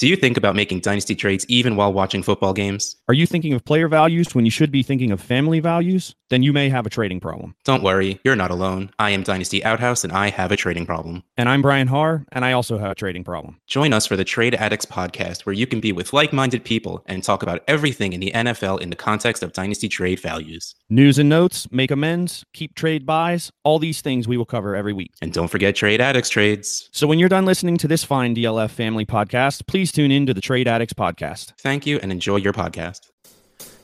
Do you think about making dynasty trades even while watching football games? Are you thinking of player values when you should be thinking of family values? Then you may have a trading problem. Don't worry, you're not alone. I am Dynasty Outhouse and I have a trading problem. And I'm Brian Haar and I also have a trading problem. Join us for the Trade Addicts podcast where you can be with like-minded people and talk about everything in the NFL in the context of dynasty trade values. News and notes, make amends, keep trade buys, all these things we will cover every week. And don't forget Trade Addicts trades. So when you're done listening to this fine DLF family podcast, please tune in to the Trade Addicts podcast. Thank you and enjoy your podcast.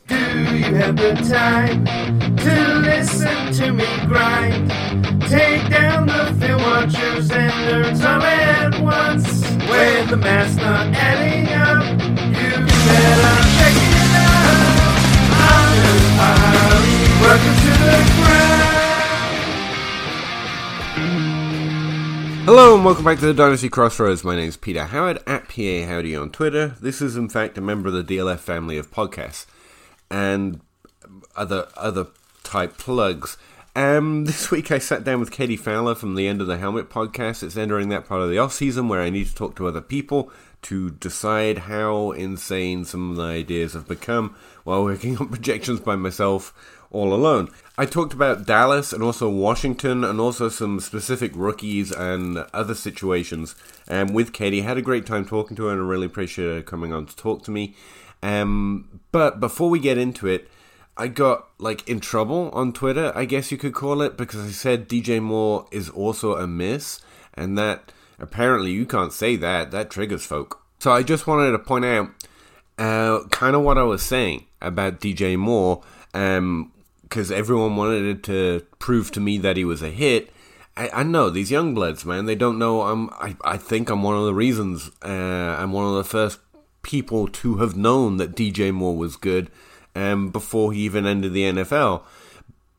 Do you have the time to listen to me grind? Take down the film watchers and nerds all at once. With the math's not adding up, you better check it out. Welcome to the grind. Hello and welcome back to the Dynasty Crossroads. My name is Peter Howard, at PA Howdy on Twitter. This is in fact a member of the DLF family of podcasts. And other type plugs. This week I sat down with Katie Fowler from the Under the Helmet podcast. It's entering that part of the off-season where I need to talk to other people to decide how insane some of the ideas have become while working on projections by myself all alone. I talked about Dallas and also Washington and also some specific rookies and other situations with Katie. I had a great time talking to her and I really appreciate her coming on to talk to me. But before we get into it, I got in trouble on Twitter, I guess you could call it, because I said DJ Moore is also a miss, and that apparently you can't say that. That triggers folk. So I just wanted to point out kind of what I was saying about DJ Moore, because everyone wanted to prove to me that he was a hit. I know these young bloods, man. They don't know. I think I'm one of the reasons. I'm one of the first people to have known that DJ Moore was good before he even entered the NFL.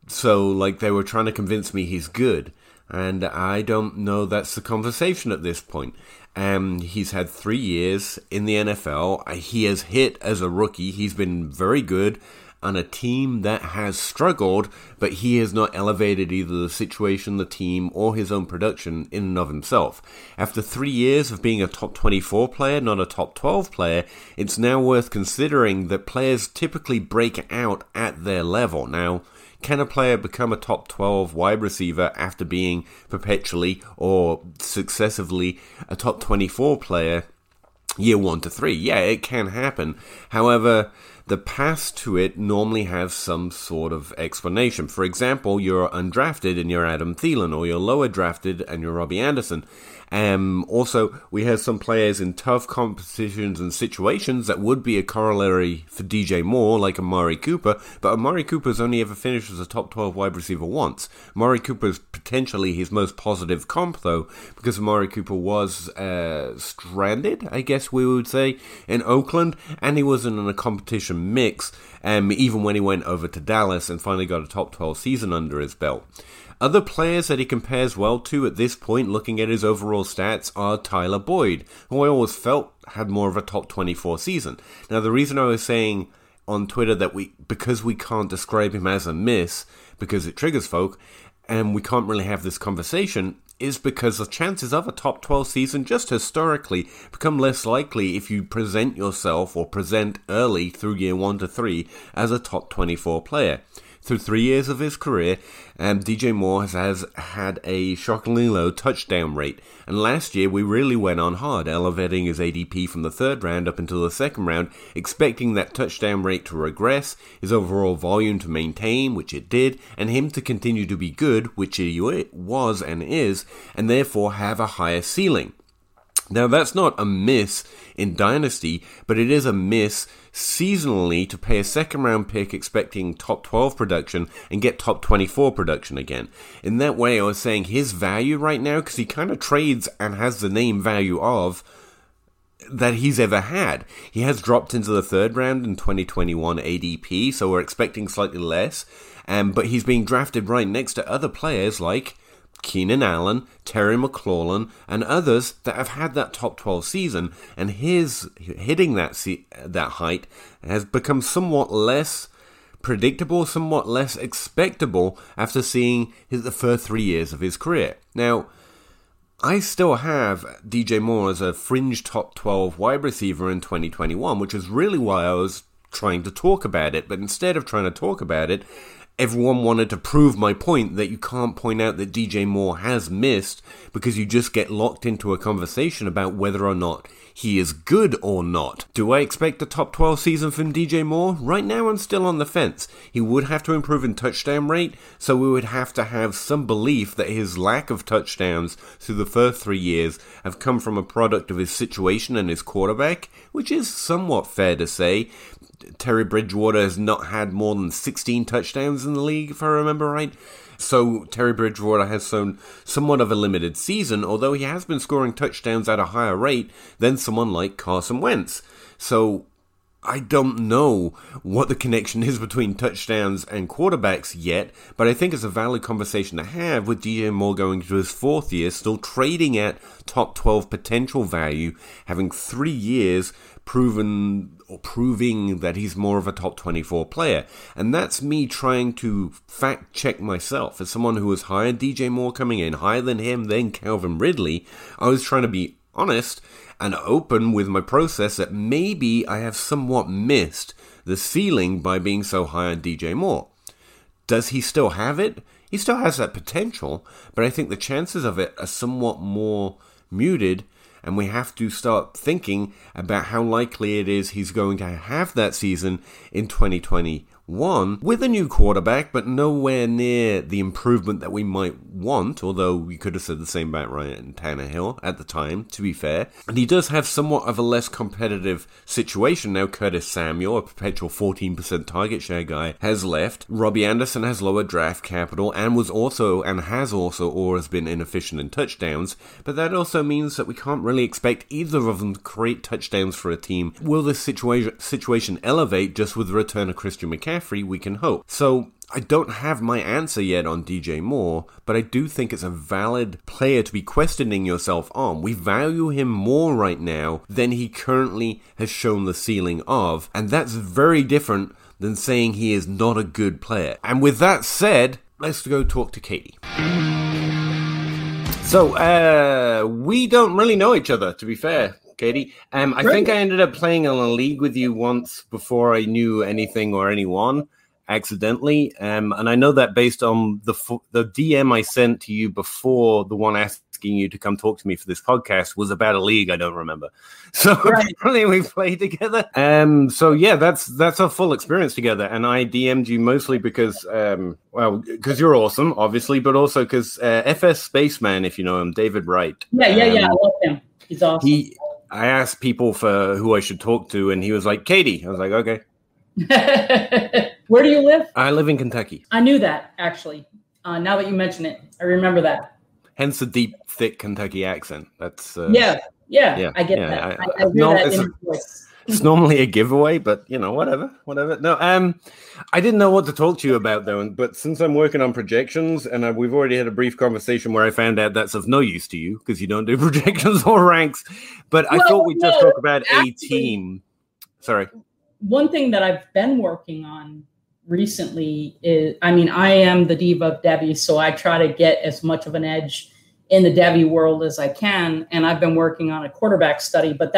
So, they were trying to convince me he's good. And I don't know that's the conversation at this point. He's had 3 years in the NFL. He has hit as a rookie. He's been very good on a team that has struggled, but he has not elevated either the situation, the team, or his own production in and of himself. After 3 years of being a top 24 player, not a top 12 player, it's now worth considering that players typically break out at their level. Now, can a player become a top 12 wide receiver after being perpetually or successively a top 24 player year 1 to 3? Yeah, it can happen. However, the past to it normally has some sort of explanation. For example, you're undrafted and you're Adam Thielen, or you're lower drafted and you're Robbie Anderson. Also, we have some players in tough competitions and situations that would be a corollary for DJ Moore, like Amari Cooper, but Amari Cooper's only ever finished as a top 12 wide receiver once. Amari Cooper's potentially his most positive comp, though, because Amari Cooper was stranded, I guess we would say, in Oakland, and he wasn't in a competition mix, even when he went over to Dallas and finally got a top 12 season under his belt. Other players that he compares well to at this point, looking at his overall stats, are Tyler Boyd, who I always felt had more of a top 24 season. Now, the reason I was saying on Twitter that because we can't describe him as a miss, because it triggers folk, and we can't really have this conversation, is because the chances of a top 12 season just historically become less likely if you present yourself or present early through year 1 to 3 as a top 24 player. Through 3 years of his career, DJ Moore has had a shockingly low touchdown rate. And last year, we really went on hard, elevating his ADP from the third round up until the second round, expecting that touchdown rate to regress, his overall volume to maintain, which it did, and him to continue to be good, which he was and is, and therefore have a higher ceiling. Now, that's not a miss in Dynasty, but it is a miss seasonally to pay a second-round pick expecting top 12 production and get top 24 production again. In that way, I was saying his value right now, because he kind of trades and has the name value of that he's ever had. He has dropped into the third round in 2021 ADP, so we're expecting slightly less, but he's being drafted right next to other players like Keenan Allen, Terry McLaurin, and others that have had that top 12 season, and his hitting that height has become somewhat less predictable, somewhat less expectable after seeing the first 3 years of his career. Now, I still have DJ Moore as a fringe top 12 wide receiver in 2021, which is really why I was trying to talk about it. But instead of trying to talk about it, everyone wanted to prove my point that you can't point out that DJ Moore has missed because you just get locked into a conversation about whether or not he is good or not. Do I expect a top 12 season from DJ Moore? Right now I'm still on the fence. He would have to improve in touchdown rate, so we would have to have some belief that his lack of touchdowns through the first 3 years have come from a product of his situation and his quarterback, which is somewhat fair to say. Terry Bridgewater has not had more than 16 touchdowns in the league, if I remember right. So Terry Bridgewater has shown somewhat of a limited season, although he has been scoring touchdowns at a higher rate than someone like Carson Wentz. So I don't know what the connection is between touchdowns and quarterbacks yet, but I think it's a valid conversation to have with DJ Moore going to his fourth year, still trading at top 12 potential value, having 3 years proving that he's more of a top 24 player. And that's me trying to fact check myself. As someone who was hired DJ Moore coming in, higher than him, then Calvin Ridley, I was trying to be honest and open with my process that maybe I have somewhat missed the ceiling by being so high on DJ Moore. Does he still have it? He still has that potential, but I think the chances of it are somewhat more muted, and we have to start thinking about how likely it is he's going to have that season in 2021 with a new quarterback, but nowhere near the improvement that we might want, although we could have said the same about Ryan Tannehill at the time, to be fair. And he does have somewhat of a less competitive situation now. Curtis Samuel, a perpetual 14% target share guy, has left. Robbie Anderson has lower draft capital and has always been inefficient in touchdowns, but that also means that we can't really expect either of them to create touchdowns for a team. Will this situation elevate just with the return of Christian McCaffrey? We can hope. So I don't have my answer yet on DJ Moore, but I do think it's a valid player to be questioning yourself on. We value him more right now than he currently has shown the ceiling of, and that's very different than saying he is not a good player. And with that said, let's go talk to Katie. So, we don't really know each other, to be fair, Katie. I think I ended up playing in a league with you once before I knew anything or anyone, accidentally. And I know that based on the DM I sent to you before, the one asking you to come talk to me for this podcast was about a league I don't remember. So apparently we played together. So yeah, that's our full experience together. And I DM'd you mostly because, because you're awesome, obviously, but also because FS Spaceman, if you know him, David Wright. Yeah, I love him. He's awesome. I asked people for who I should talk to, and he was like, Katie. I was like, okay. Where do you live? I live in Kentucky. I knew that, actually. Now that you mention it, I remember that. Hence the deep, thick Kentucky accent. That's yeah, I get that. I hear that in your voice. It's normally a giveaway, but, you know, whatever. No, I didn't know what to talk to you about, though, but since I'm working on projections, and we've already had a brief conversation where I found out that's of no use to you, because you don't do projections or ranks, but I thought we'd just talk about a team. Sorry. One thing that I've been working on recently is, I am the diva of Debbie, so I try to get as much of an edge in the Debbie world as I can. And I've been working on a quarterback study, but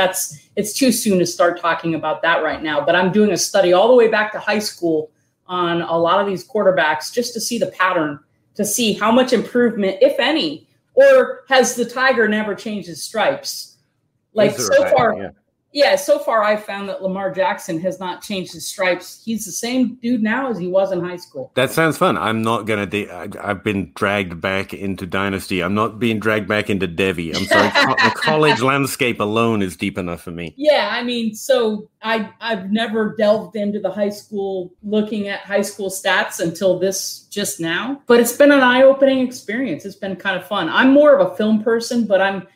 it's too soon to start talking about that right now. But I'm doing a study all the way back to high school on a lot of these quarterbacks just to see the pattern, to see how much improvement, if any, or has the tiger never changed his stripes? Like so far I've found that Lamar Jackson has not changed his stripes. He's the same dude now as he was in high school. That sounds fun. I'm not going to... I've been dragged back into Dynasty. I'm not being dragged back into Devy. I'm sorry. The college landscape alone is deep enough for me. Yeah, so I've never delved into the high school, looking at high school stats until this just now. But it's been an eye-opening experience. It's been kind of fun. I'm more of a film person, but I'm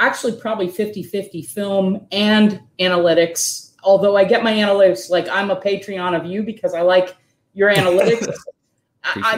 actually probably 50-50 film and analytics, although I get my analytics, like I'm a Patreon of you because I like your analytics.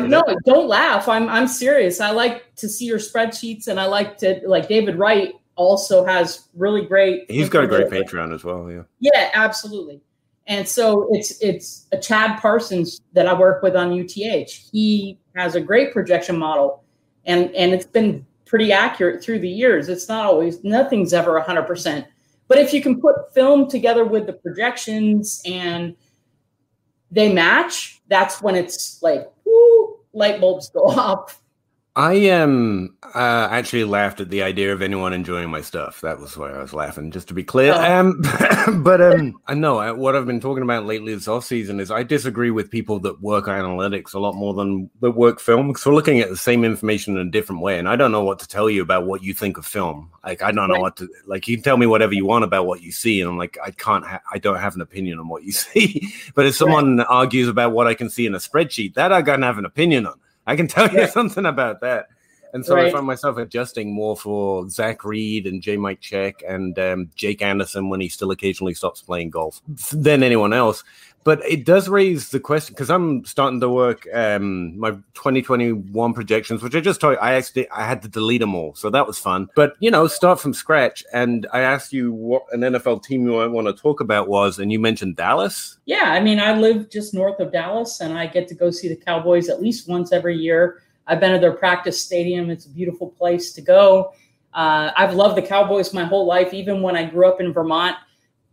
No, don't laugh. I'm serious. I like to see your spreadsheets, and I like to, like, David Wright also has really great. He's got a great Patreon as well. Yeah. Yeah, absolutely. And so it's a Chad Parsons that I work with on UTH. He has a great projection model, and it's been pretty accurate through the years. It's not always, nothing's ever 100%. But if you can put film together with the projections and they match, that's when it's like, woo, light bulbs go up. I am actually laughed at the idea of anyone enjoying my stuff. That was why I was laughing, just to be clear. I know what I've been talking about lately this offseason is I disagree with people that work analytics a lot more than that work film, because we're looking at the same information in a different way. And I don't know what to tell you about what you think of film. Like, I don't know what to, like, you can tell me whatever you want about what you see. And I'm like, I can't, I don't have an opinion on what you see. But if someone argues about what I can see in a spreadsheet, that I gotta have an opinion on. I can tell you something about that. And so I found myself adjusting more for Zach Reed and J. Mike Check and Jake Anderson when he still occasionally stops playing golf than anyone else. But it does raise the question, because I'm starting to work my 2021 projections, which I just told you, I had to delete them all. So that was fun. But, you know, start from scratch. And I asked you what an NFL team you might want to talk about was, and you mentioned Dallas. Yeah, I mean, I live just north of Dallas, and I get to go see the Cowboys at least once every year. I've been to their practice stadium. It's a beautiful place to go. I've loved the Cowboys my whole life, even when I grew up in Vermont.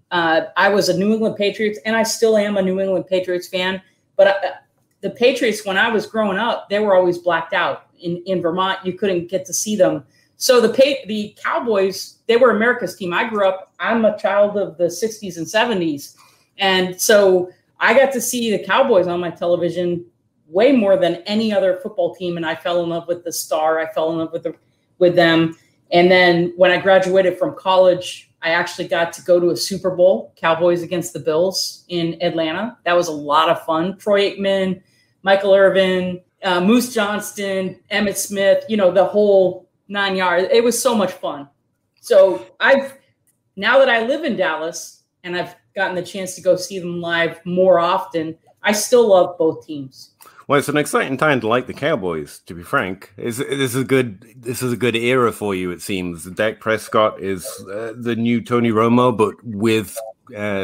I was a New England Patriots, and I still am a New England Patriots fan. But the Patriots, when I was growing up, they were always blacked out in Vermont. You couldn't get to see them. So the Cowboys, they were America's team. I grew up, I'm a child of the 60s and 70s. And so I got to see the Cowboys on my television way more than any other football team. And I fell in love with the star. I fell in love with them. And then when I graduated from college, I actually got to go to a Super Bowl, Cowboys against the Bills in Atlanta. That was a lot of fun. Troy Aikman, Michael Irvin, Moose Johnston, Emmitt Smith, you know, the whole 9 yards. It was so much fun. So now that I live in Dallas and I've gotten the chance to go see them live more often, I still love both teams. Well, it's an exciting time to like the Cowboys, to be frank. This is a good era for you, it seems. Dak Prescott is the new Tony Romo, but with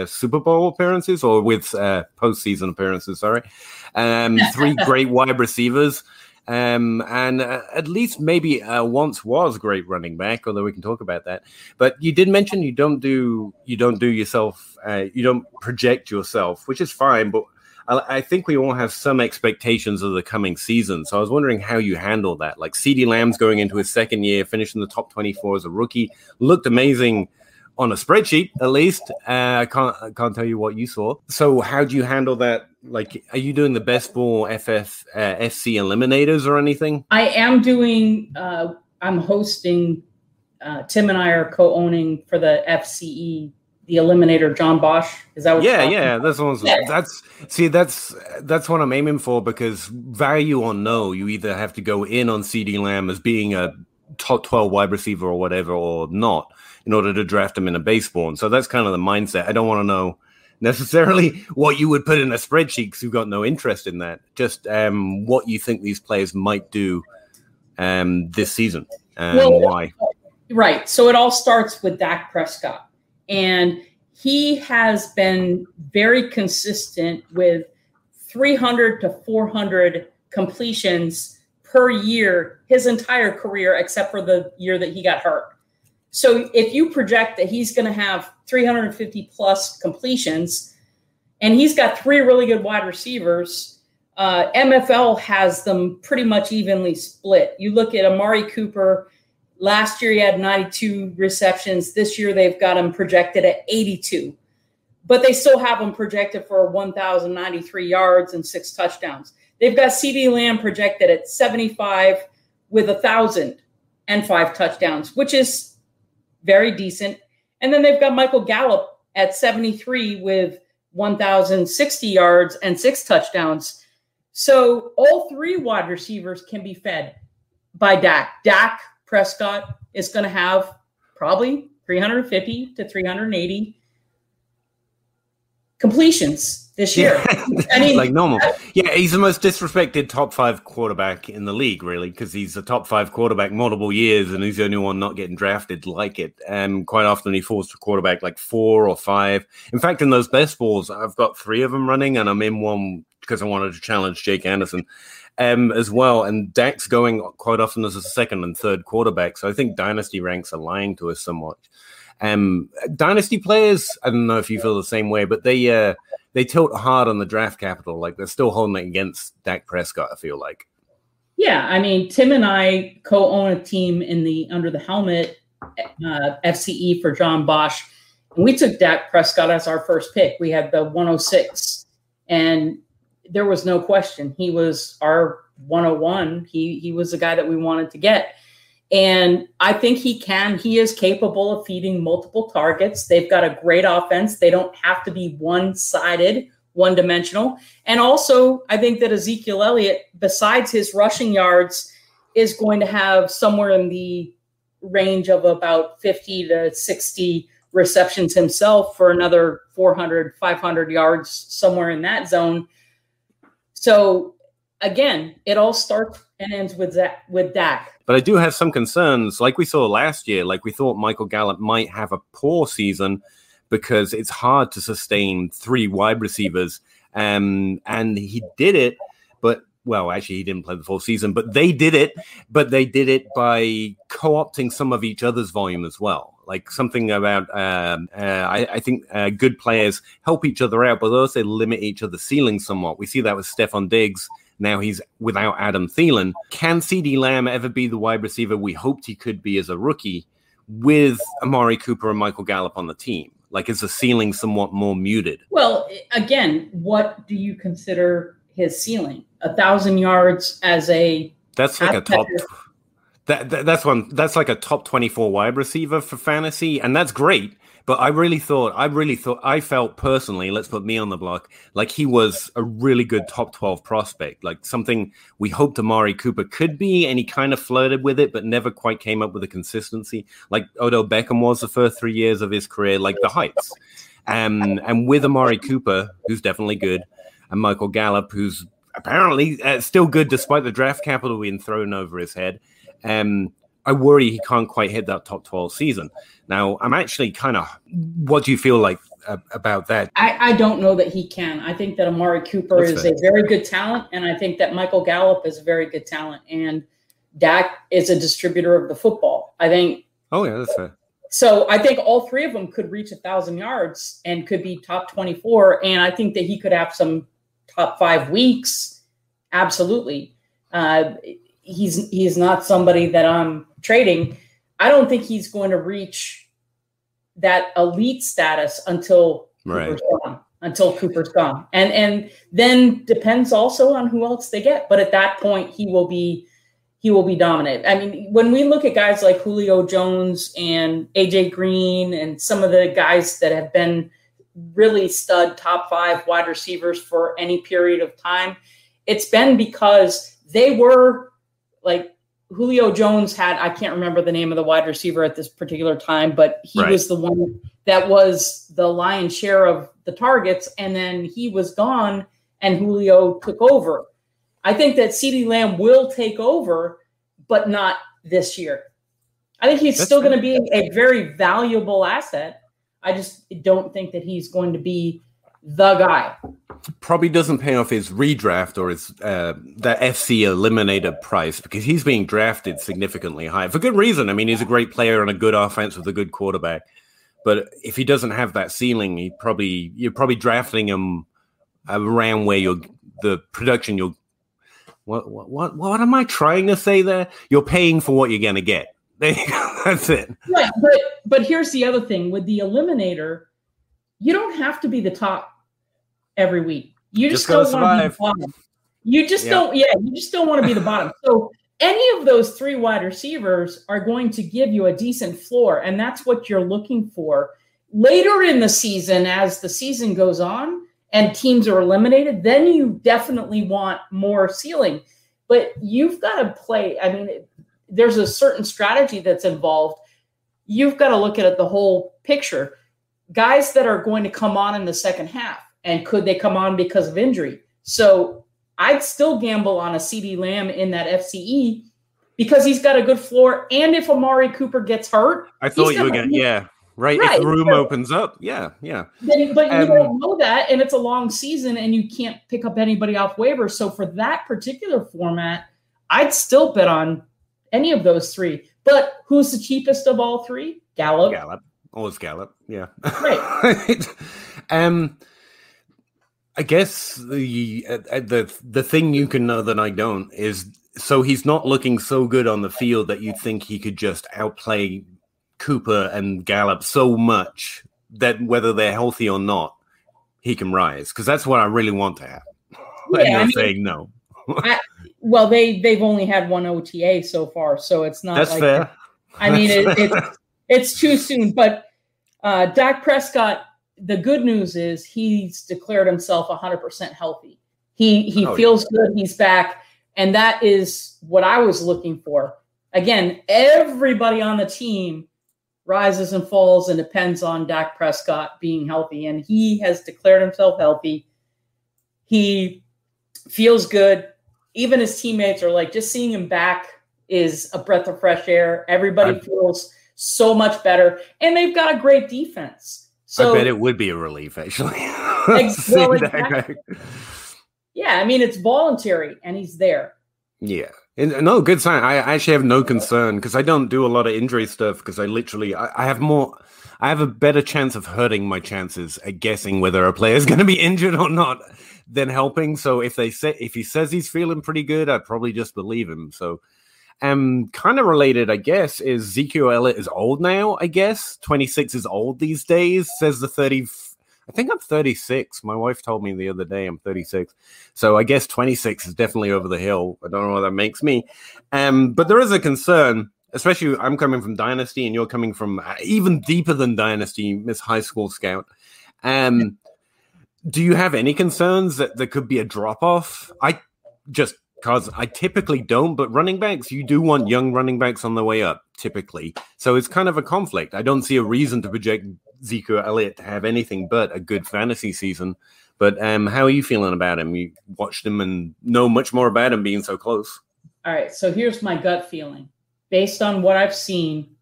Super Bowl appearances, or with postseason appearances, sorry. Three great wide receivers, and at least maybe once was great running back, although we can talk about that. But you did mention you don't project yourself, which is fine, but I think we all have some expectations of the coming season. So I was wondering how you handle that. Like, CeeDee Lamb's going into his second year, finishing the top 24 as a rookie, looked amazing on a spreadsheet, at least. I can't tell you what you saw. So how do you handle that? Like, are you doing the best ball FC eliminators or anything? I am doing, I'm hosting, Tim and I are co-owning for the FCE, the eliminator, John Bosch. Is that what you're talking about? That's what I'm aiming for, because value or no, you either have to go in on CeeDee Lamb as being a top 12 wide receiver or whatever, or not, in order to draft him in a baseball. And so that's kind of the mindset. I don't want to know necessarily what you would put in a spreadsheet, because you've got no interest in that. Just what you think these players might do this season and why. Right. So it all starts with Dak Prescott. And he has been very consistent with 300 to 400 completions per year, his entire career, except for the year that he got hurt. So if you project that he's going to have 350 plus completions, and he's got three really good wide receivers, MFL has them pretty much evenly split. You look at Amari Cooper. Last year, he had 92 receptions. This year, they've got him projected at 82. But they still have him projected for 1,093 yards and 6 touchdowns. They've got CeeDee Lamb projected at 75 with 1,000 and 5 touchdowns, which is very decent. And then they've got Michael Gallup at 73 with 1,060 yards and 6 touchdowns. So all three wide receivers can be fed by Dak. Dak Prescott is going to have probably 350 to 380 completions this year. I mean, like normal. Yeah, he's the most disrespected top 5 quarterback in the league, really, because he's a top 5 quarterback multiple years, and he's the only one not getting drafted like it. And quite often he falls to quarterback like 4 or 5. In fact, in those best balls, I've got 3 of them running, and I'm in one because I wanted to challenge Jake Anderson as well. And Dak's going quite often as a second and third quarterback. So I think dynasty ranks are lying to us somewhat. Dynasty players, I don't know if you feel the same way, but they tilt hard on the draft capital. Like, they're still holding it against Dak Prescott, I feel like. Yeah, I mean, Tim and I co-own a team in the Under the Helmet FCE for John Bosch. And we took Dak Prescott as our first pick. We had the 106, and there was no question. He was our 101. He was the guy that we wanted to get. And I think he is capable of feeding multiple targets. They've got a great offense. They don't have to be one-sided, one-dimensional. And also, I think that Ezekiel Elliott, besides his rushing yards, is going to have somewhere in the range of about 50 to 60 receptions himself for another 400, 500 yards, somewhere in that zone. So, again, it all starts and ends with Dak. But I do have some concerns, like we saw last year. Like, we thought Michael Gallup might have a poor season because it's hard to sustain three wide receivers. And he did it, but, well, actually, he didn't play the full season. But they did it. But they did it by co-opting some of each other's volume as well. Like, something about, I think good players help each other out, but also limit each other's ceiling somewhat. We see that with Stephon Diggs. Now he's without Adam Thielen. Can CeeDee Lamb ever be the wide receiver we hoped he could be as a rookie with Amari Cooper and Michael Gallup on the team? Like, is the ceiling somewhat more muted? Well, again, what do you consider his ceiling? 1,000 yards as a... That's like a top... That's like a top 24 wide receiver for fantasy, and that's great. But I felt personally, let's put me on the block, like he was a really good top 12 prospect, like something we hoped Amari Cooper could be, and he kind of flirted with it, but never quite came up with a consistency. Like Odell Beckham was the first 3 years of his career, like the heights. And with Amari Cooper, who's definitely good, and Michael Gallup, who's apparently still good despite the draft capital being thrown over his head, I worry he can't quite hit that top 12 season. Now, I'm actually kind of, what do you feel like about that? I don't know that he can. I think that Amari Cooper is a very good talent, and I think that Michael Gallup is a very good talent, and Dak is a distributor of the football, I think. Oh, yeah, that's fair. So I think all three of them could reach 1,000 yards and could be top 24, and I think that he could have some top 5 weeks. Absolutely. He's not somebody that I'm trading. I don't think he's going to reach that elite status until Cooper's gone. And then depends also on who else they get. But at that point, he will be dominant. I mean, when we look at guys like Julio Jones and AJ Green and some of the guys that have been really stud top 5 wide receivers for any period of time, it's been because they were... Like Julio Jones had, I can't remember the name of the wide receiver at this particular time, but he was the one that was the lion's share of the targets. And then he was gone and Julio took over. I think that CeeDee Lamb will take over, but not this year. I think he's still going to be a very valuable asset. I just don't think that he's going to be the guy. Probably doesn't pay off his redraft or his that FC eliminator price, because he's being drafted significantly high for good reason. I mean, he's a great player and a good offense with a good quarterback. But if he doesn't have that ceiling, you're probably drafting him around where the production you're. What am I trying to say there? You're paying for what you're going to get. There you go. That's it. Right, but here's the other thing with the eliminator. You don't have to be the top every week. You just don't want to be the bottom. You just don't want to be the bottom. So any of those three wide receivers are going to give you a decent floor, and that's what you're looking for. Later in the season, as the season goes on and teams are eliminated, then you definitely want more ceiling. But you've got to play. I mean, there's a certain strategy that's involved. You've got to look at the whole picture. Guys that are going to come on in the second half. And could they come on because of injury? So I'd still gamble on a CeeDee Lamb in that FCE because he's got a good floor. And if Amari Cooper gets hurt, I thought you were going to, yeah. Right. If the room opens up. Yeah. But you don't know that, and it's a long season, and you can't pick up anybody off waivers. So for that particular format, I'd still bet on any of those three. But who's the cheapest of all three? Gallup. Always Gallup. Yeah. Right. I guess the thing you can know that I don't is, so he's not looking so good on the field that you think he could just outplay Cooper and Gallup so much that whether they're healthy or not, he can rise. Because that's what I really want to have. And they're saying no. They've only had one OTA so far, so it's not. That's like fair. It's too soon. But Dak Prescott, the good news is he's declared himself 100% healthy. He feels good. He's back. And that is what I was looking for. Again, everybody on the team rises and falls and depends on Dak Prescott being healthy. And he has declared himself healthy. He feels good. Even his teammates are like, just seeing him back is a breath of fresh air. Everybody feels so much better. And they've got a great defense. So, I bet it would be a relief, actually. Exactly. Yeah, it's voluntary, and he's there. Yeah. No, good sign. I actually have no concern because I don't do a lot of injury stuff because I have a better chance of hurting my chances at guessing whether a player is going to be injured or not than helping. So if he says he's feeling pretty good, I'd probably just believe him. So kind of related, I guess, is Ezekiel Elliott is old now, I guess. 26 is old these days, says the 34. I think I'm 36. My wife told me the other day I'm 36. So I guess 26 is definitely over the hill. I don't know what that makes me. But there is a concern, especially I'm coming from Dynasty and you're coming from even deeper than Dynasty, Miss High School Scout. Do you have any concerns that there could be a drop-off? Because I typically don't, but running backs, you do want young running backs on the way up, typically. So it's kind of a conflict. I don't see a reason to project Ezekiel Elliott to have anything but a good fantasy season. But how are you feeling about him? You watched him and know much more about him being so close. All right, so here's my gut feeling. Based on what I've seen,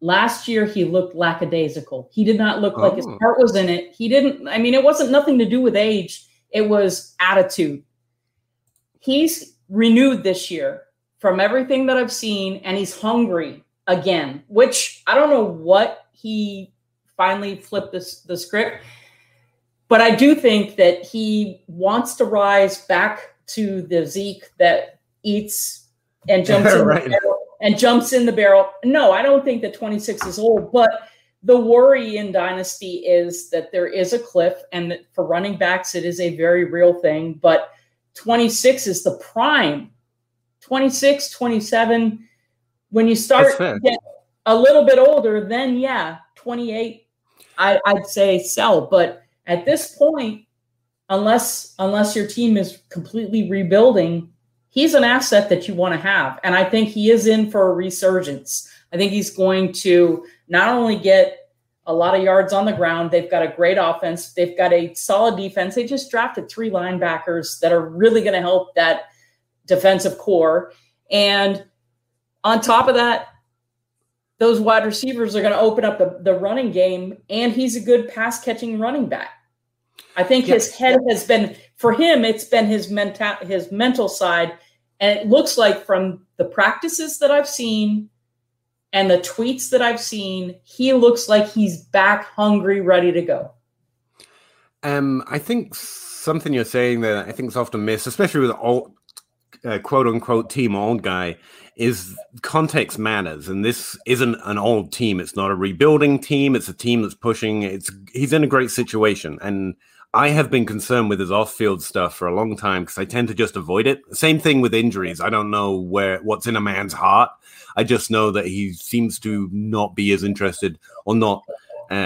last year he looked lackadaisical. He did not look like his heart was in it. He didn't – it wasn't nothing to do with age. It was attitude. He's renewed this year from everything that I've seen, and he's hungry again, which I don't know what he finally flipped the script. But I do think that he wants to rise back to the Zeke that eats and jumps in the barrel. No, I don't think that 26 is old, but the worry in Dynasty is that there is a cliff, and that for running backs, it is a very real thing, but 26 is the prime. 26, 27. When you start to get a little bit older, then 28, I'd say sell. But at this point, unless your team is completely rebuilding, he's an asset that you want to have. And I think he is in for a resurgence. I think he's going to not only get a lot of yards on the ground. They've got a great offense. They've got a solid defense. They just drafted 3 linebackers that are really going to help that defensive core. And on top of that, those wide receivers are going to open up the running game, and he's a good pass-catching running back. I think his head has been – for him, it's been his mental side, and it looks like from the practices that I've seen – and the tweets that I've seen, he looks like he's back, hungry, ready to go. I think something you're saying that I think is often missed, especially with all quote-unquote team old guy, is context matters. And this isn't an old team. It's not a rebuilding team. It's a team that's pushing. He's in a great situation. And I have been concerned with his off-field stuff for a long time because I tend to just avoid it. Same thing with injuries. I don't know what's in a man's heart. I just know that he seems to not be as interested or not.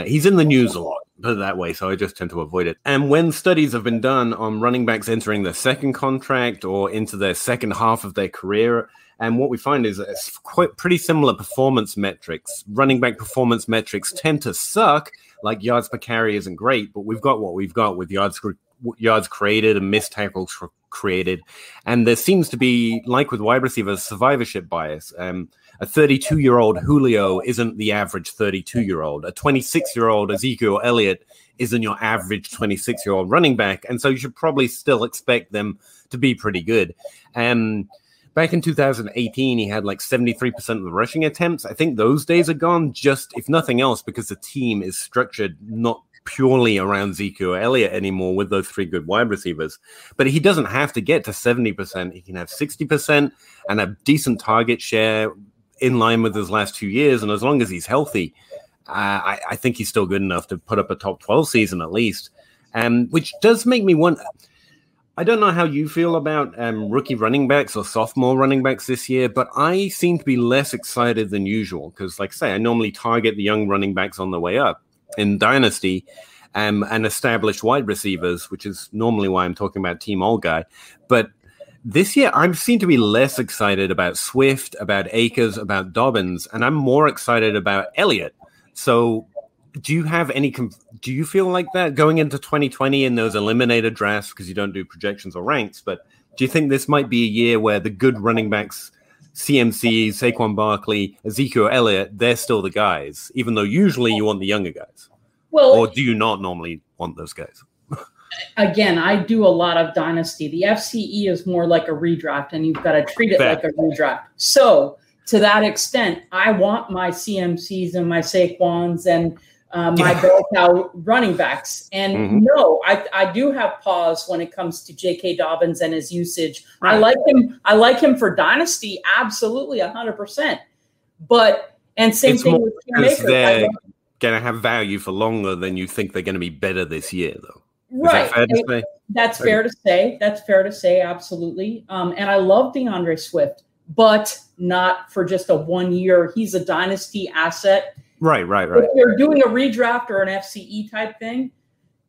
He's in the news a lot, put it that way, so I just tend to avoid it. And when studies have been done on running backs entering their second contract or into their second half of their career, and what we find is it's quite pretty similar performance metrics. Running back performance metrics tend to suck, like yards per carry isn't great, but we've got what we've got with yards yards created and missed tackles created. And there seems to be, like with wide receivers, survivorship bias. A 32-year-old Julio isn't the average 32-year-old. A 26-year-old Ezekiel Elliott isn't your average 26-year-old running back. And so you should probably still expect them to be pretty good. Back in 2018, he had like 73% of the rushing attempts. I think those days are gone, just if nothing else, because the team is structured not purely around Ezekiel Elliott anymore with those three good wide receivers. But he doesn't have to get to 70%. He can have 60% and a decent target share in line with his last 2 years. And as long as he's healthy, I think he's still good enough to put up a top 12 season at least, which does make me wonder. I don't know how you feel about rookie running backs or sophomore running backs this year, but I seem to be less excited than usual because, like I say, I normally target the young running backs on the way up in Dynasty and established wide receivers, which is normally why I'm talking about Team Old Guy. But this year, I seem to be less excited about Swift, about Akers, about Dobbins, and I'm more excited about Elliott. So do you have any do you feel like that going into 2020 in those eliminated drafts because you don't do projections or ranks? But do you think this might be a year where the good running backs, CMC, Saquon Barkley, Ezekiel Elliott, they're still the guys, even though usually you want the younger guys? Well, or do you not normally want those guys? Again, I do a lot of Dynasty. The FCE is more like a redraft, and you've got to treat it like a redraft. So to that extent, I want my CMCs and my Saquons and my bell-cow running backs. And no, I do have pause when it comes to J.K. Dobbins and his usage. Right. I like him. I like him for Dynasty. Absolutely, 100%. But and same thing with Cam Akers. Going to have value for longer than you think they're going to be better this year, though. Right. That's fair to say. That's fair to say. Absolutely. And I love DeAndre Swift, but not for just a 1 year. He's a Dynasty asset. Right. If you're doing a redraft or an FCE type thing,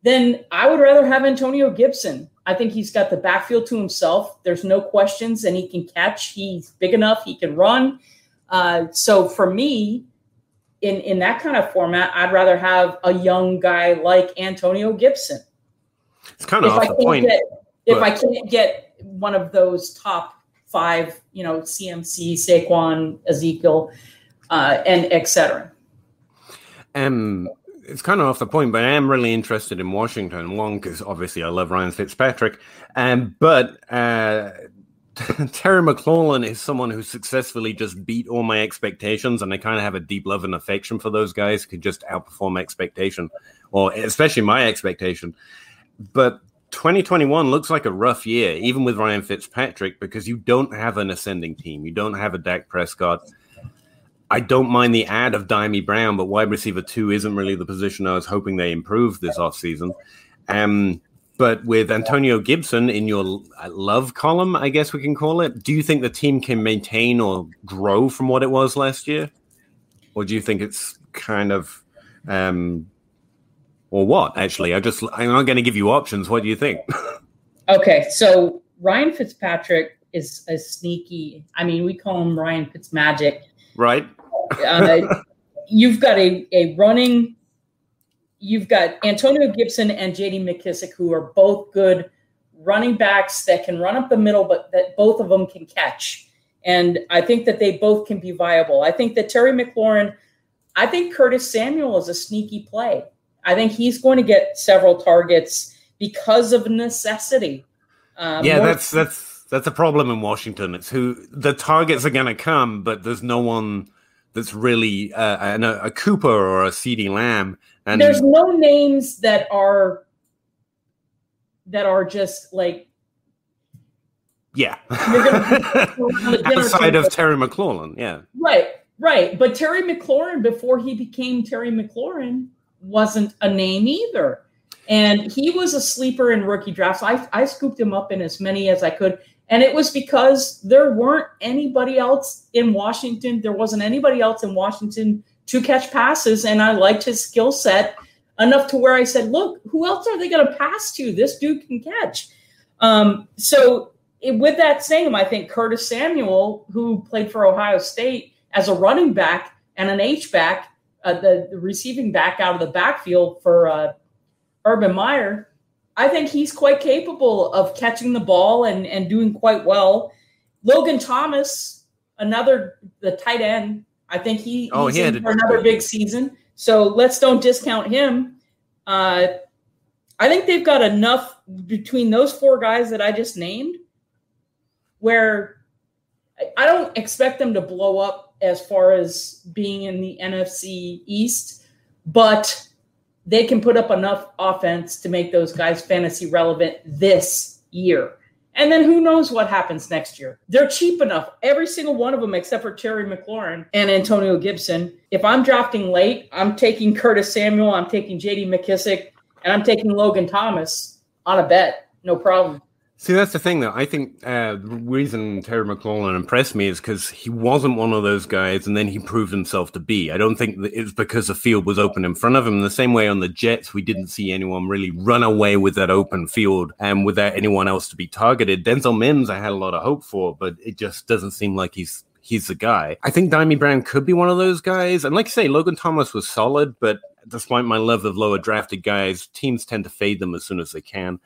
then I would rather have Antonio Gibson. I think he's got the backfield to himself. There's no questions, and he can catch. He's big enough. He can run. So for me, in that kind of format, I'd rather have a young guy like Antonio Gibson. It's kind of off the point. If I can't get one of those top five, you know, CMC, Saquon, Ezekiel, and et cetera. It's kind of off the point, but I am really interested in Washington. One, because obviously I love Ryan Fitzpatrick. But Terry McLaurin is someone who successfully just beat all my expectations, and I kind of have a deep love and affection for those guys who just outperform expectation, or especially my expectation. But 2021 looks like a rough year, even with Ryan Fitzpatrick, because you don't have an ascending team. You don't have a Dak Prescott. I don't mind the add of Dyami Brown, but wide receiver 2 isn't really the position I was hoping they improved this offseason. But with Antonio Gibson in your love column, I guess we can call it, do you think the team can maintain or grow from what it was last year? Or do you think it's kind of... Or what, actually? I'm not going to give you options. What do you think? Okay, so Ryan Fitzpatrick is a sneaky... I mean, we call him Ryan Fitzmagic. Right. You've got a running... You've got Antonio Gibson and J.D. McKissic, who are both good running backs that can run up the middle, but that both of them can catch. And I think that they both can be viable. I think that Terry McLaurin... I think Curtis Samuel is a sneaky play. I think he's going to get several targets because of necessity. That's a problem in Washington. It's who the targets are going to come, but there's no one that's really a Cooper or a CeeDee Lamb. And there's no names that are just like outside of Terry McLaurin. Yeah, right. But Terry McLaurin, before he became Terry McLaurin, wasn't a name either. And he was a sleeper in rookie drafts. I scooped him up in as many as I could. And it was because there weren't anybody else in Washington. There wasn't anybody else in Washington to catch passes. And I liked his skill set enough to where I said, look, who else are they going to pass to? This dude can catch. With that same, I think Curtis Samuel, who played for Ohio State as a running back and an H-back, the receiving back out of the backfield for Urban Meyer, I think he's quite capable of catching the ball and doing quite well. Logan Thomas, the tight end, I think he's in for another big season. So let's don't discount him. I think they've got enough between those four guys that I just named where I don't expect them to blow up as far as being in the NFC East, but they can put up enough offense to make those guys fantasy relevant this year. And then who knows what happens next year. They're cheap enough, every single one of them, except for Terry McLaurin and Antonio Gibson. If I'm drafting late, I'm taking Curtis Samuel, I'm taking J.D. McKissic, and I'm taking Logan Thomas on a bet. No problem. See, that's the thing, though. I think the reason Terry McLaurin impressed me is because he wasn't one of those guys, and then he proved himself to be. I don't think it's because the field was open in front of him. The same way on the Jets, we didn't see anyone really run away with that open field and without anyone else to be targeted. Denzel Mims I had a lot of hope for, but it just doesn't seem like he's the guy. I think Dyami Brown could be one of those guys. And like I say, Logan Thomas was solid, but despite my love of lower drafted guys, teams tend to fade them as soon as they can.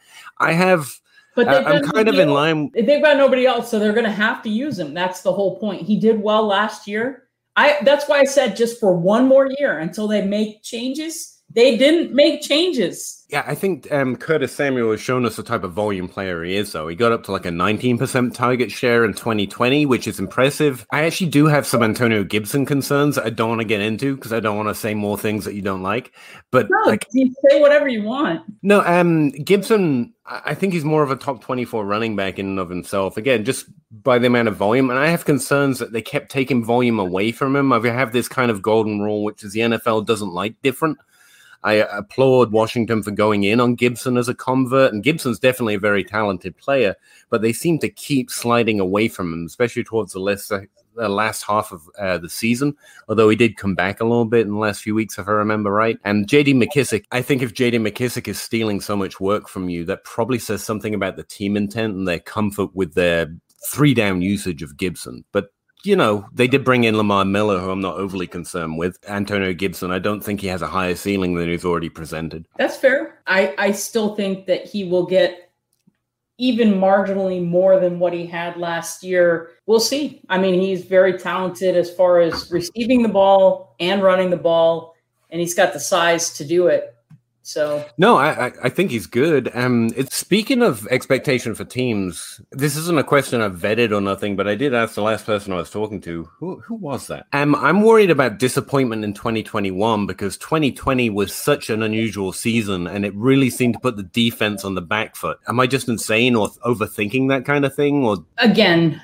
But I'm kind of in line. They've got nobody else, so they're going to have to use him. That's the whole point. He did well last year. That's why I said just for one more year until they make changes. They didn't make changes. Yeah, I think Curtis Samuel has shown us the type of volume player he is, though. He got up to like a 19% target share in 2020, which is impressive. I actually do have some Antonio Gibson concerns that I don't want to get into because I don't want to say more things that you don't like. But no, you say whatever you want. No, Gibson, I think he's more of a top 24 running back in and of himself. Again, just by the amount of volume. And I have concerns that they kept taking volume away from him. I have this kind of golden rule, which is the NFL doesn't like different. I applaud Washington for going in on Gibson as a convert, and Gibson's definitely a very talented player, but they seem to keep sliding away from him, especially towards the last half of the season, although he did come back a little bit in the last few weeks, if I remember right. And J.D. McKissic, I think if J.D. McKissic is stealing so much work from you, that probably says something about the team intent and their comfort with their three-down usage of Gibson. But you know, they did bring in Lamar Miller, who I'm not overly concerned with. Antonio Gibson, I don't think he has a higher ceiling than he's already presented. That's fair. I still think that he will get even marginally more than what he had last year. We'll see. I mean, he's very talented as far as receiving the ball and running the ball, and he's got the size to do it. So no, I think he's good. It's speaking of expectation for teams, this isn't a question I've vetted or nothing, but I did ask the last person I was talking to, who was that? I'm worried about disappointment in 2021 because 2020 was such an unusual season and it really seemed to put the defense on the back foot. Am I just insane or overthinking that kind of thing? Or again,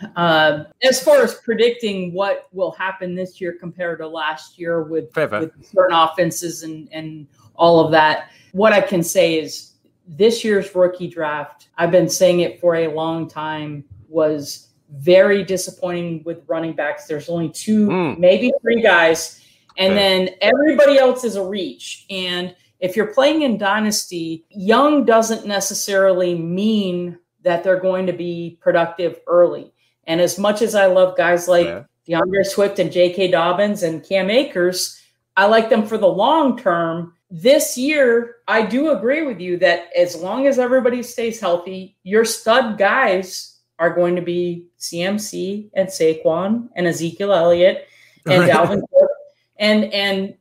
as far as predicting what will happen this year compared to last year with certain offenses and all of that. What I can say is this year's rookie draft, I've been saying it for a long time, was very disappointing with running backs. There's only two, maybe three guys, and then everybody else is a reach. And if you're playing in Dynasty, young doesn't necessarily mean that they're going to be productive early. And as much as I love guys like DeAndre Swift and J.K. Dobbins and Cam Akers, I like them for the long term. This year, I do agree with you that as long as everybody stays healthy, your stud guys are going to be CMC and Saquon and Ezekiel Elliott and Dalvin Cook. And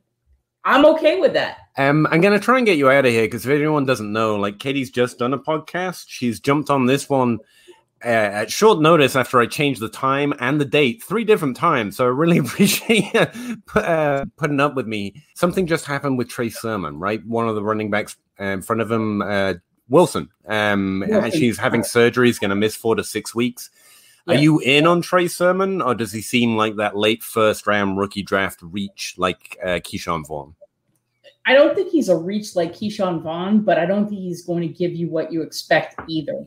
I'm okay with that. I'm going to try and get you out of here because if anyone doesn't know, like Katie's just done a podcast. She's jumped on this one at short notice after I changed the time and the date 3 different times. So I really appreciate putting up with me. Something just happened with Trey Sermon, right? One of the running backs in front of him, Wilson. And she's having surgery. He's going to miss 4 to 6 weeks. Yeah. Are you in on Trey Sermon or does he seem like that late first round rookie draft reach like Keyshawn Vaughn? I don't think he's a reach like Keyshawn Vaughn, but I don't think he's going to give you what you expect either.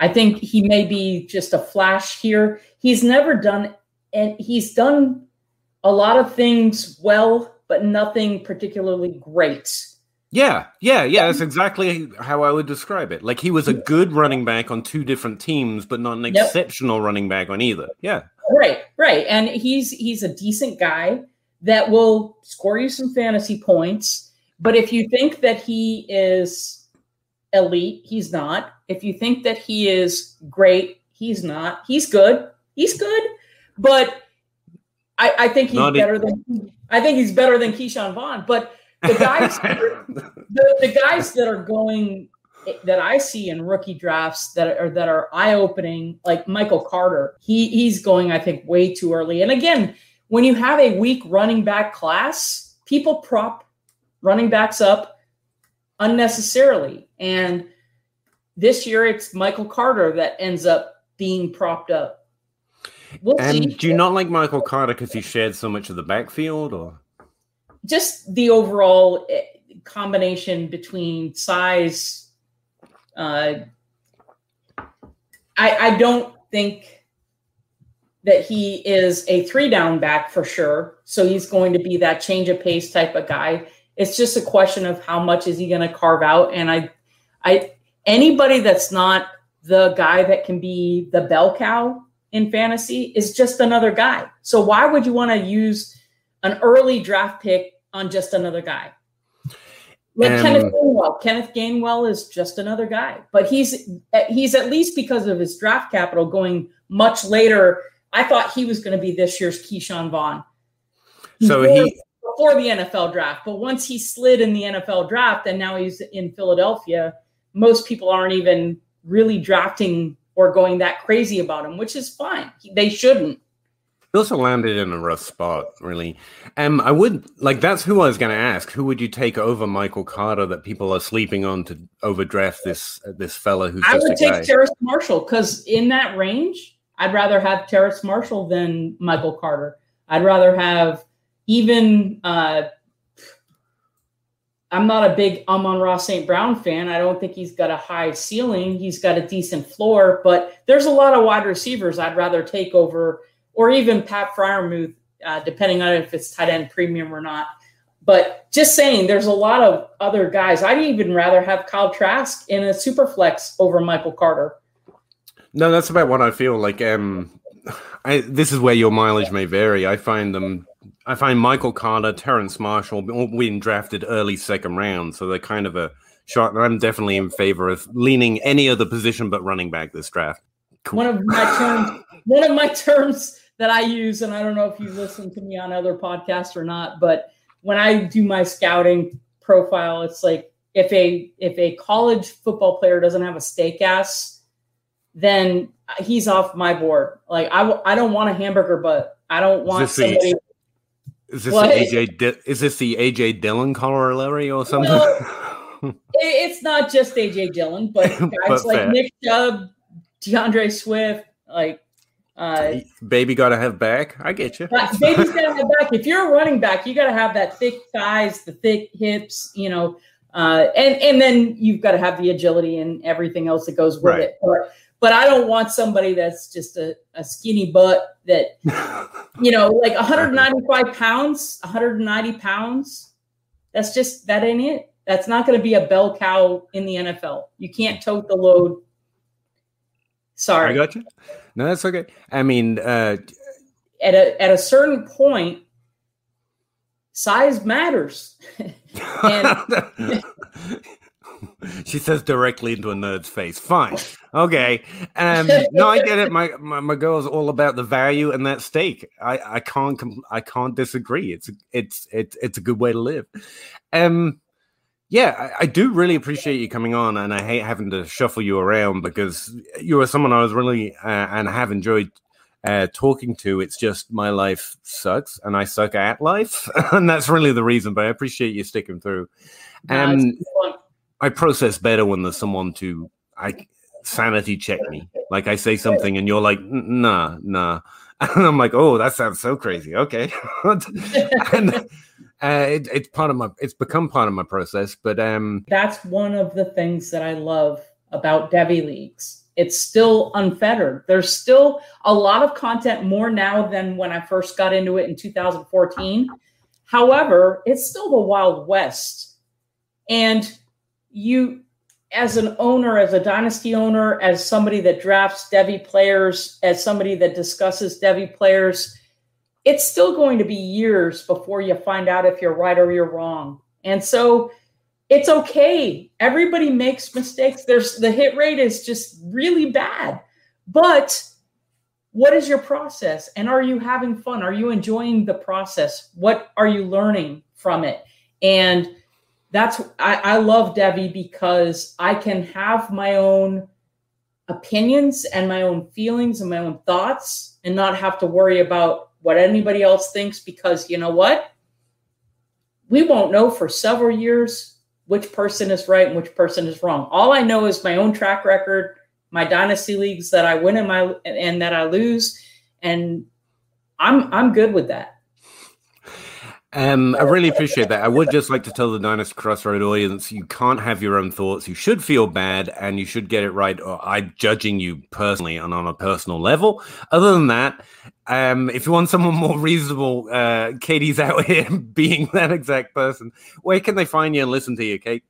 I think he may be just a flash here. He's done a lot of things well, but nothing particularly great. Yeah. That's exactly how I would describe it. Like he was a good running back on 2 different teams, but not an exceptional running back on either. Yeah. Right. And he's a decent guy that will score you some fantasy points. But if you think that he is elite, he's not. If you think that he is great, he's not. He's good, but I think he's better than Keyshawn Vaughn. But the guys the guys that are going that I see in rookie drafts that are eye-opening, like Michael Carter, he's going, I think, way too early. And again, when you have a weak running back class, people prop running backs up unnecessarily. And this year it's Michael Carter that ends up being propped up. Do you not like Michael Carter because he shared so much of the backfield, or just the overall combination between size? I don't think that he is a three-down back for sure. So he's going to be that change of pace type of guy. It's just a question of how much is he going to carve out. And I anybody that's not the guy that can be the bell cow in fantasy is just another guy. So why would you want to use an early draft pick on just another guy? Like Kenneth Gainwell is just another guy, but he's at least, because of his draft capital, going much later. I thought he was going to be this year's Keyshawn Vaughn. Before the NFL draft, but once he slid in the NFL draft and now he's in Philadelphia, most people aren't even really drafting or going that crazy about him, which is fine. They shouldn't. He also landed in a rough spot, really. That's who I was going to ask. Who would you take over Michael Carter that people are sleeping on to overdraft this fella? I would take Terrace Marshall, because in that range, I'd rather have Terrace Marshall than Michael Carter. I'd rather have I'm not a big Amon-Ra St. Brown fan. I don't think he's got a high ceiling. He's got a decent floor, but there's a lot of wide receivers I'd rather take over, or even Pat Freiermuth, depending on if it's tight end premium or not. But just saying, there's a lot of other guys. I'd even rather have Kyle Trask in a super flex over Michael Carter. No, that's about what I feel like. This is where your mileage may vary. I find Michael Carter, Terrence Marshall, all being drafted early second round, so they're kind of a shot. And I'm definitely in favor of leaning any other position but running back this draft. Cool. One of my terms that I use, and I don't know if you listen to me on other podcasts or not, but when I do my scouting profile, it's like if a college football player doesn't have a steak ass, then he's off my board. Like I don't want a hamburger butt. I don't want somebody. Is this the AJ Dillon corollary or something? No, it's not just AJ Dillon, but guys but like fair. Nick Chubb, DeAndre Swift, like. Baby got to have back. I get you. Baby's got to have back. If you're a running back, you got to have that thick thighs, the thick hips, and then you've got to have the agility and everything else that goes with right. it. But I don't want somebody that's just a skinny butt that, like 190 pounds. That's just, that ain't it. That's not going to be a bell cow in the NFL. You can't tote the load. Sorry. I got you. No, that's okay. I mean, at a certain point, size matters. And she says directly into a nerd's face. Fine. Okay. No, I get it. My girl's all about the value and that stake. I can't disagree. It's a good way to live. Yeah, I do really appreciate you coming on, and I hate having to shuffle you around because you are someone I was really and have enjoyed talking to. It's just my life sucks, and I suck at life, and that's really the reason, but I appreciate you sticking through. I process better when there's someone to sanity check me. Like I say something, and you're like, nah. And I'm like, oh, that sounds so crazy. Okay. And, it's become part of my process, but that's one of the things that I love about Devy Leagues. It's still unfettered. There's still a lot of content, more now than when I first got into it in 2014. However, it's still the Wild West, and you, as an owner, as a dynasty owner, as somebody that drafts Devy players, as somebody that discusses Devy players, it's still going to be years before you find out if you're right or you're wrong. And so It's okay. Everybody makes mistakes. The hit rate is just really bad. But what is your process? And are you having fun? Are you enjoying the process? What are you learning from it? And that's, I love Devi because I can have my own opinions and my own feelings and my own thoughts and not have to worry about what anybody else thinks, because you know what? We won't know for several years which person is right and which person is wrong. All I know is my own track record, my dynasty leagues that I win and that I lose, and I'm good with that. I really appreciate that. I would just like to tell the Dynasty Crossroad audience, you can't have your own thoughts. You should feel bad, and you should get it right, or I'm judging you personally and on a personal level. Other than that, if you want someone more reasonable, Katie's out here being that exact person. Where can they find you and listen to you, Kate?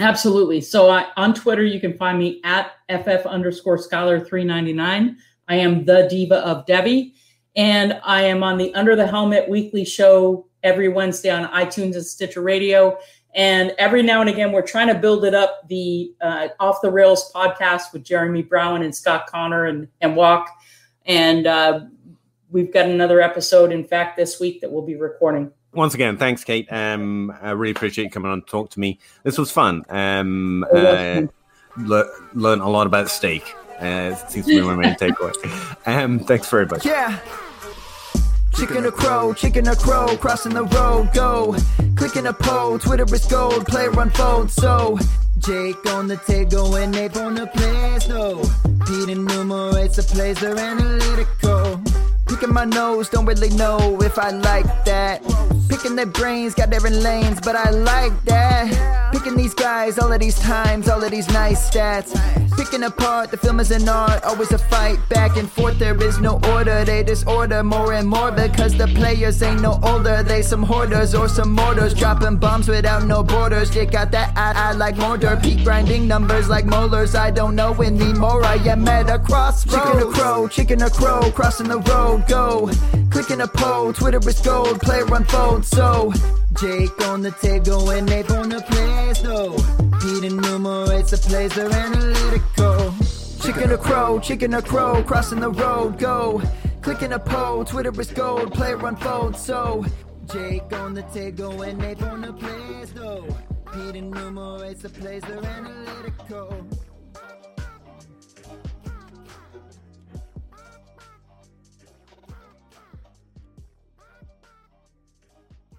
Absolutely. So on Twitter, you can find me at FF_Scholar399. I am the Diva of Devi, and I am on the Under the Helmet weekly show every Wednesday on iTunes and Stitcher Radio. And every now and again, we're trying to build it up, the Off the Rails podcast with Jeremy Brown and Scott Connor and Walk. And we've got another episode, in fact, this week that we'll be recording. Once again, thanks, Kate. I really appreciate you coming on to talk to me. This was fun. Learned a lot about steak. It seems to be my main takeaway. Thanks very much. Yeah. Chicken or crow, crossing the road, go. Clicking a poll, Twitter is gold, player unfolds, so. Jake on the table and Nate on the place, no. Pete enumerates the plays, they're analytical. Picking my nose, don't really know if I like that. Picking their brains, got different lanes, but I like that. Picking these guys, all of these times, all of these nice stats. Picking apart, the film is an art, always a fight back and forth. There is no order, they disorder more and more because the players ain't no older. They some hoarders or some mortars, dropping bombs without no borders. Jake got that I like mortar, peak grinding numbers like molars. I don't know anymore, I am at a crossroads. Chicken or crow, crossing the road, go. Clicking a poll, Twitter is gold, player unfolds. So, Jake on the table and Nate on the plays, though. Pete enumerates the plays, they're analytical. Chicken or crow, crossing the road, go. Clicking a poll, Twitter is gold, player unfolds. So, Jake on the table and Nate on the plays, though. Pete enumerates the plays, they're analytical.